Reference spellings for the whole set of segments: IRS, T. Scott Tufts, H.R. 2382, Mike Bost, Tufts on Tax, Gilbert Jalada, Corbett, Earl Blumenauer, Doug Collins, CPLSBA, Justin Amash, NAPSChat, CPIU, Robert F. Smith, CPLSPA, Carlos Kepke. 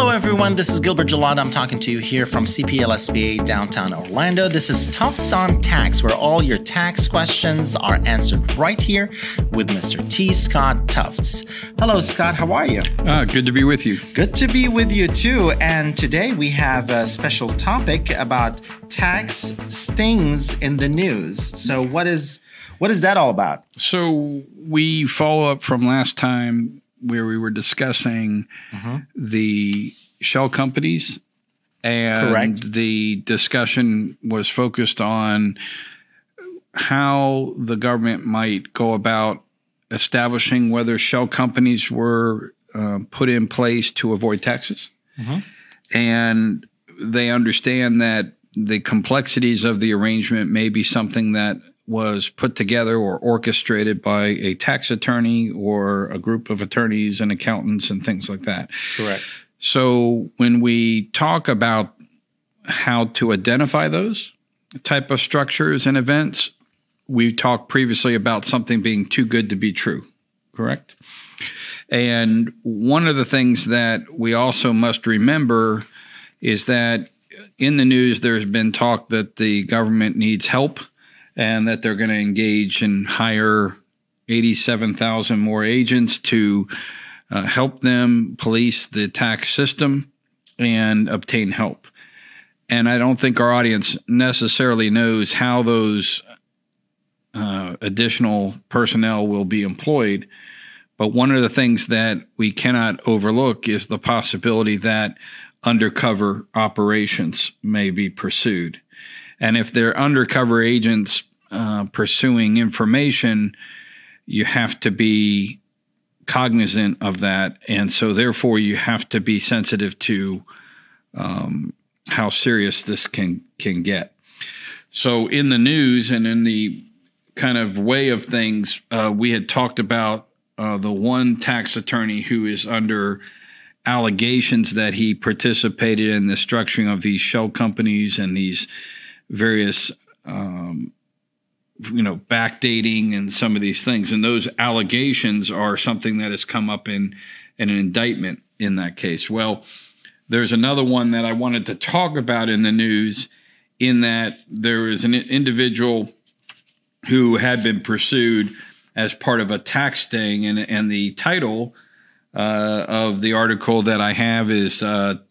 Hello everyone, this is Gilbert Jalada. I'm talking to you here from CPLSBA downtown Orlando. This is Tufts on Tax, where all your tax questions are answered right here with Mr. T. Scott Tufts. Hello Scott, how are you? Good to be with you. Good to be with you too. And today we have a special topic about tax stings in the news. So what is that all about? So we follow up from last time where we were discussing the shell companies, and the discussion was focused on how the government might go about establishing whether shell companies were put in place to avoid taxes. And they understand that the complexities of the arrangement may be something that was put together or orchestrated by a tax attorney or a group of attorneys and accountants and things like that. So when we talk about how to identify those type of structures and events, we talked previously about something being too good to be true, correct? And one of the things that we also must remember is that in the news, there's been talk that the government needs help and that they're going to engage and hire 87,000 more agents to help them police the tax system and obtain help. And I don't think our audience necessarily knows how those additional personnel will be employed. But one of the things that we cannot overlook is the possibility that undercover operations may be pursued. And if they're undercover agents pursuing information, you have to be cognizant of that. And so therefore, you have to be sensitive to how serious this can get. So in the news and in the kind of way of things, we had talked about the one tax attorney who is under allegations that he participated in the structuring of these shell companies and these various, backdating and some of these things. And those allegations are something that has come up in an indictment in that case. Well, there's another one that I wanted to talk about in the news, in that there is an individual who had been pursued as part of a tax sting. And the title of the article that I have is The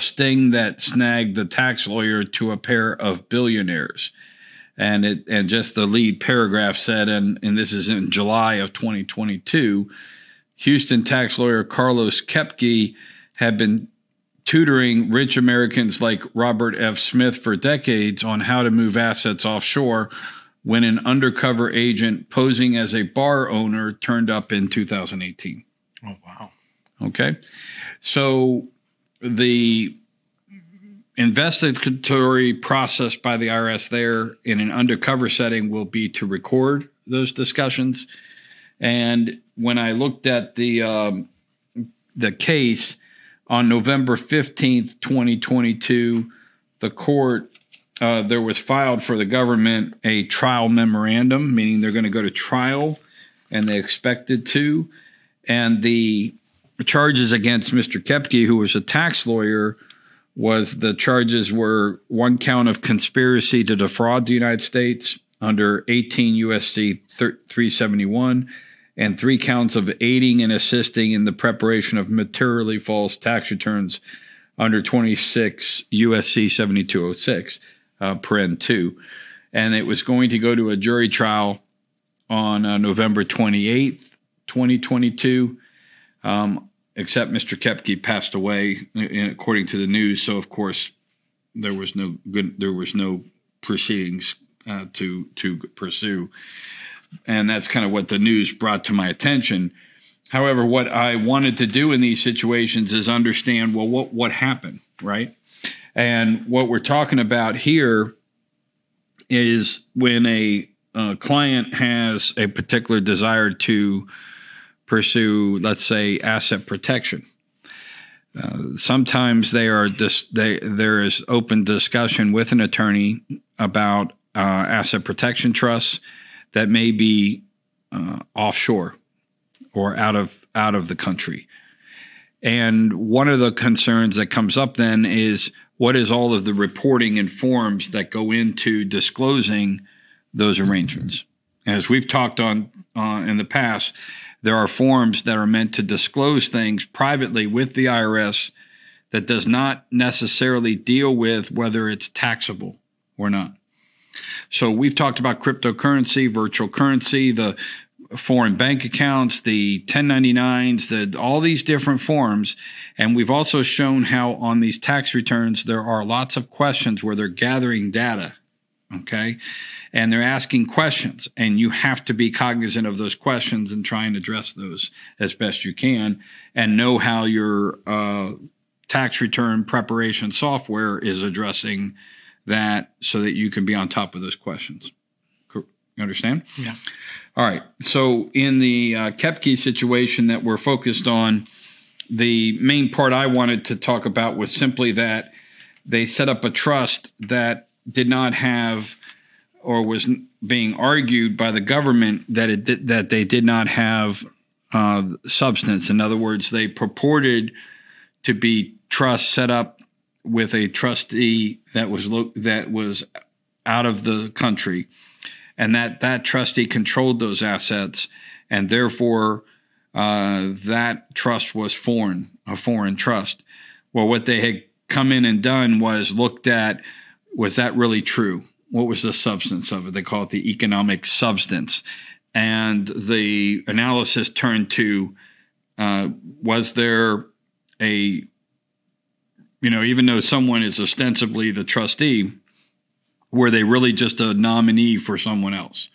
Sting That Snagged the Tax Lawyer to a Pair of Billionaires. And just the lead paragraph said, and this is in July of 2022, Houston tax lawyer Carlos Kepke had been tutoring rich Americans like Robert F. Smith for decades on how to move assets offshore when an undercover agent posing as a bar owner turned up in 2018. Oh, wow. Okay. So the investigatory process by the IRS there in an undercover setting will be to record those discussions. And when I looked at the case on November 15th, 2022, the court, there was filed for the government a trial memorandum, meaning they're going to go to trial, and they expected to. And the charges against Mr. Kepke, who was a tax lawyer, were one count of conspiracy to defraud the United States under 18 U.S.C. 371, and three counts of aiding and assisting in the preparation of materially false tax returns under 26 U.S.C. 7206, paren 2. And it was going to go to a jury trial on November 28th, 2022, except Mr. Kepke passed away, according to the news. So, of course, there was no proceedings to pursue, and that's kind of what the news brought to my attention. However, what I wanted to do in these situations is understand, well, what happened, right? And what we're talking about here is when a client has a particular desire to pursue, let's say, asset protection. Sometimes there is open discussion with an attorney about asset protection trusts that may be offshore or out of the country. And one of the concerns that comes up then is, what is all of the reporting and forms that go into disclosing those arrangements? As we've talked on in the past, there are forms that are meant to disclose things privately with the IRS that does not necessarily deal with whether it's taxable or not. So we've talked about cryptocurrency, virtual currency, the foreign bank accounts, the 1099s, all these different forms. And we've also shown how on these tax returns, there are lots of questions where they're gathering data, okay? And they're asking questions, and you have to be cognizant of those questions and try and address those as best you can, and know how your tax return preparation software is addressing that so that you can be on top of those questions. You understand? Yeah. All right. So in the Kepke situation that we're focused on, the main part I wanted to talk about was simply that they set up a trust that did not have, or was being argued by the government that it did, that they did not have substance. In other words, they purported to be trust set up with a trustee that was out of the country. And that trustee controlled those assets, and therefore that trust was foreign, a foreign trust. Well, what they had come in and done was looked at, was that really true? What was the substance of it? They call it the economic substance. And the analysis turned to, was there a, even though someone is ostensibly the trustee, were they really just a nominee for someone else?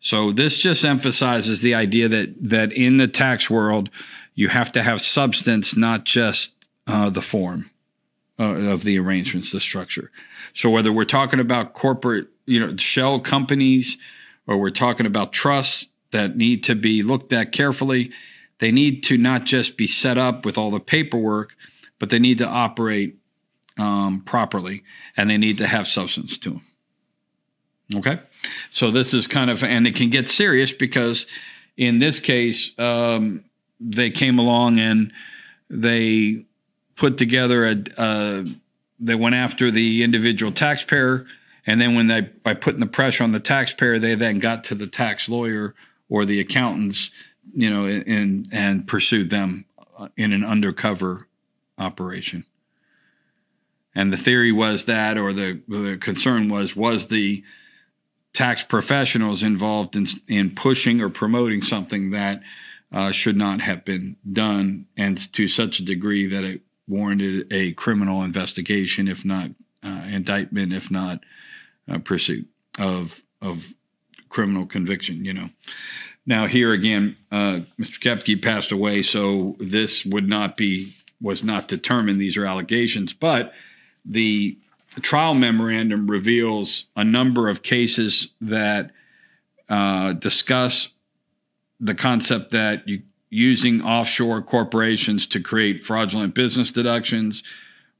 So this just emphasizes the idea that in the tax world, you have to have substance, not just the form of the arrangements, the structure. So whether we're talking about corporate, shell companies, or we're talking about trusts that need to be looked at carefully, they need to not just be set up with all the paperwork, but they need to operate properly, and they need to have substance to them. Okay? So this is kind of, and it can get serious because in this case, they came along and they put together they went after the individual taxpayer, and then by putting the pressure on the taxpayer, they then got to the tax lawyer or the accountants, and pursued them in an undercover operation. And the theory was that, or the concern was the tax professionals involved in pushing or promoting something that should not have been done, and to such a degree that it warranted a criminal investigation, if not indictment, if not pursuit of criminal conviction, Now here again, Mr. Kepke passed away, so this was not determined. These are allegations, but the trial memorandum reveals a number of cases that discuss the concept that using offshore corporations to create fraudulent business deductions,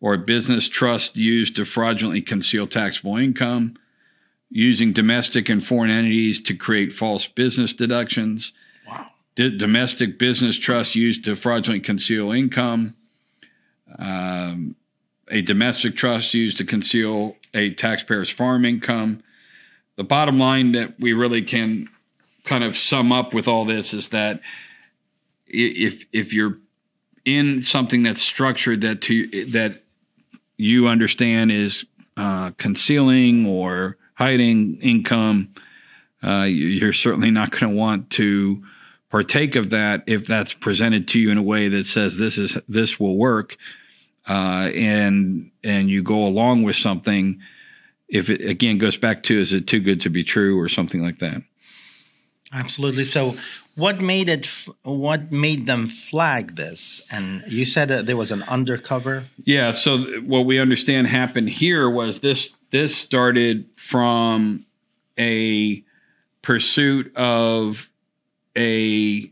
or business trust used to fraudulently conceal taxable income, using domestic and foreign entities to create false business deductions. Wow. Domestic business trust used to fraudulently conceal income, a domestic trust used to conceal a taxpayer's farm income. The bottom line that we really can kind of sum up with all this is that if you're in something that's structured that you understand is concealing or hiding income, you're certainly not going to want to partake of that if that's presented to you in a way that says this will work. And you go along with something, if it again goes back to, is it too good to be true or something like that? Absolutely. So what made them flag this? And you said there was an undercover. Yeah. So what we understand happened here was this started from a pursuit of a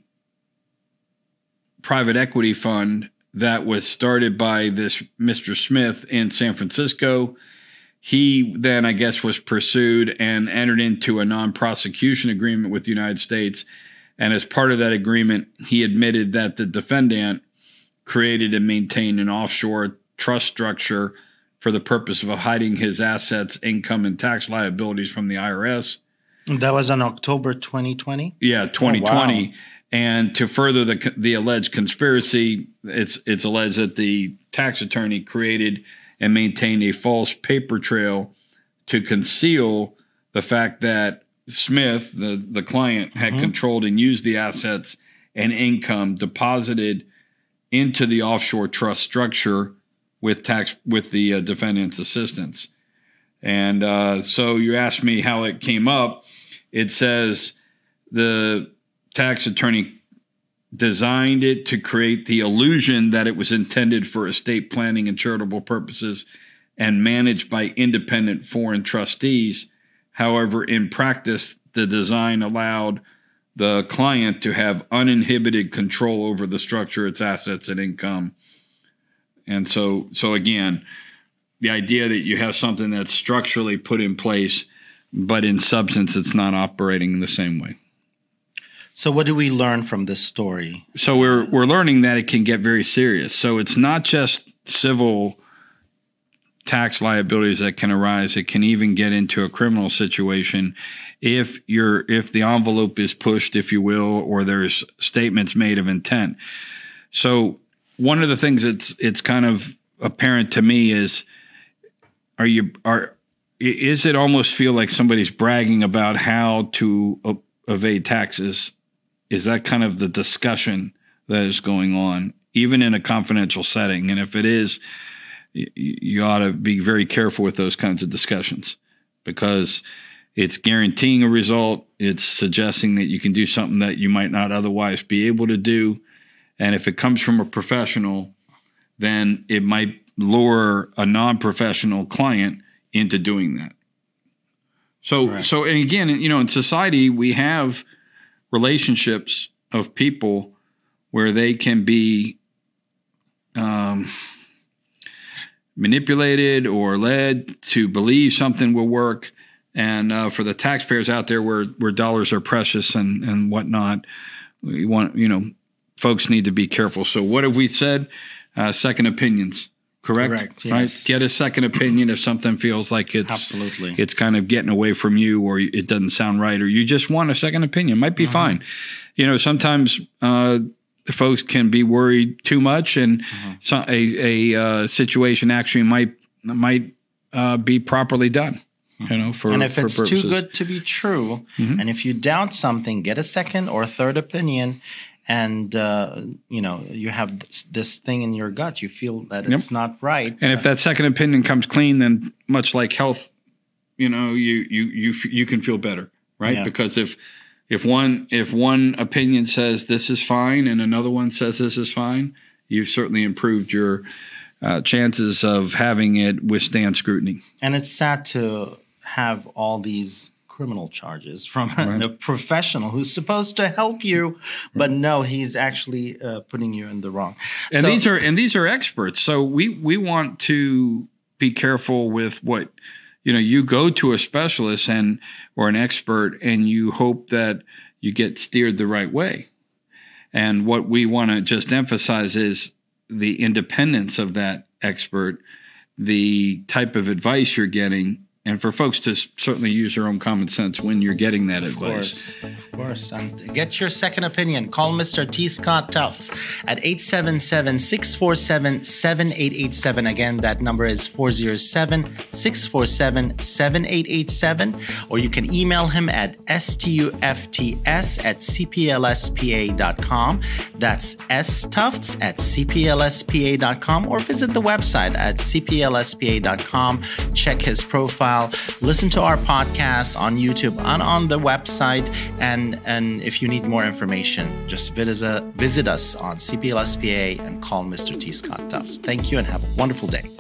private equity fund that was started by this Mr. Smith in San Francisco. He then, I guess, was pursued and entered into a non-prosecution agreement with the United States. And as part of that agreement, he admitted that the defendant created and maintained an offshore trust structure for the purpose of hiding his assets, income, and tax liabilities from the IRS. That was on October 2020? Yeah, 2020. Oh, wow. And to further the alleged conspiracy, it's alleged that the tax attorney created and maintained a false paper trail to conceal the fact that Smith, the client, had controlled and used the assets and income deposited into the offshore trust structure with the defendant's assistance. And so you asked me how it came up. It says the tax attorney designed it to create the illusion that it was intended for estate planning and charitable purposes and managed by independent foreign trustees. However, in practice, the design allowed the client to have uninhibited control over the structure, its assets, and income. And so again, the idea that you have something that's structurally put in place, but in substance, it's not operating in the same way. So what do we learn from this story? So we're learning that it can get very serious. So it's not just civil tax liabilities that can arise. It can even get into a criminal situation if the envelope is pushed, if you will, or there's statements made of intent. So one of the things that's kind of apparent to me is, is it almost feel like somebody's bragging about how to evade taxes? Is that kind of the discussion that is going on, even in a confidential setting? And if it is, you ought to be very careful with those kinds of discussions, because it's guaranteeing a result. It's suggesting that you can do something that you might not otherwise be able to do. And if it comes from a professional, then it might lure a non-professional client into doing that. So, correct. So, and again, you know, in society, we have relationships of people where they can be manipulated or led to believe something will work. And for the taxpayers out there where dollars are precious and whatnot, we want, you know, folks need to be careful. So what have we said? Second opinions. Correct. Yes. Right? Get a second opinion if something feels like it's kind of getting away from you, or it doesn't sound right, or you just want a second opinion. Might be fine. You know, sometimes folks can be worried too much, and a situation actually might be properly done. You know, and if it's purposes. Too good to be true, and if you doubt something, get a second or third opinion. And, you know, you have this thing in your gut. You feel that it's not right. And if that second opinion comes clean, then much like health, you know, you can feel better, right? Yeah. Because if one opinion says this is fine and another one says this is fine, you've certainly improved your chances of having it withstand scrutiny. And it's sad to have all these criminal charges from the professional who's supposed to help you, but no, he's actually putting you in the wrong. And these are experts, so we want to be careful with what, you know. You go to a specialist or an expert, and you hope that you get steered the right way. And what we want to just emphasize is the independence of that expert, the type of advice you're getting. And for folks to certainly use their own common sense when you're getting that advice. Of course. And get your second opinion. Call Mr. T. Scott Tufts at 877-647-7887. Again, that number is 407-647-7887. Or you can email him at stufts@cplspa.com. That's stufts@cplspa.com. Or visit the website at cplspa.com. Check his profile. Listen to our podcast on YouTube and on the website. And if you need more information, just visit us on CPLSPA and call Mr. T. Scott Tufts. Thank you and have a wonderful day.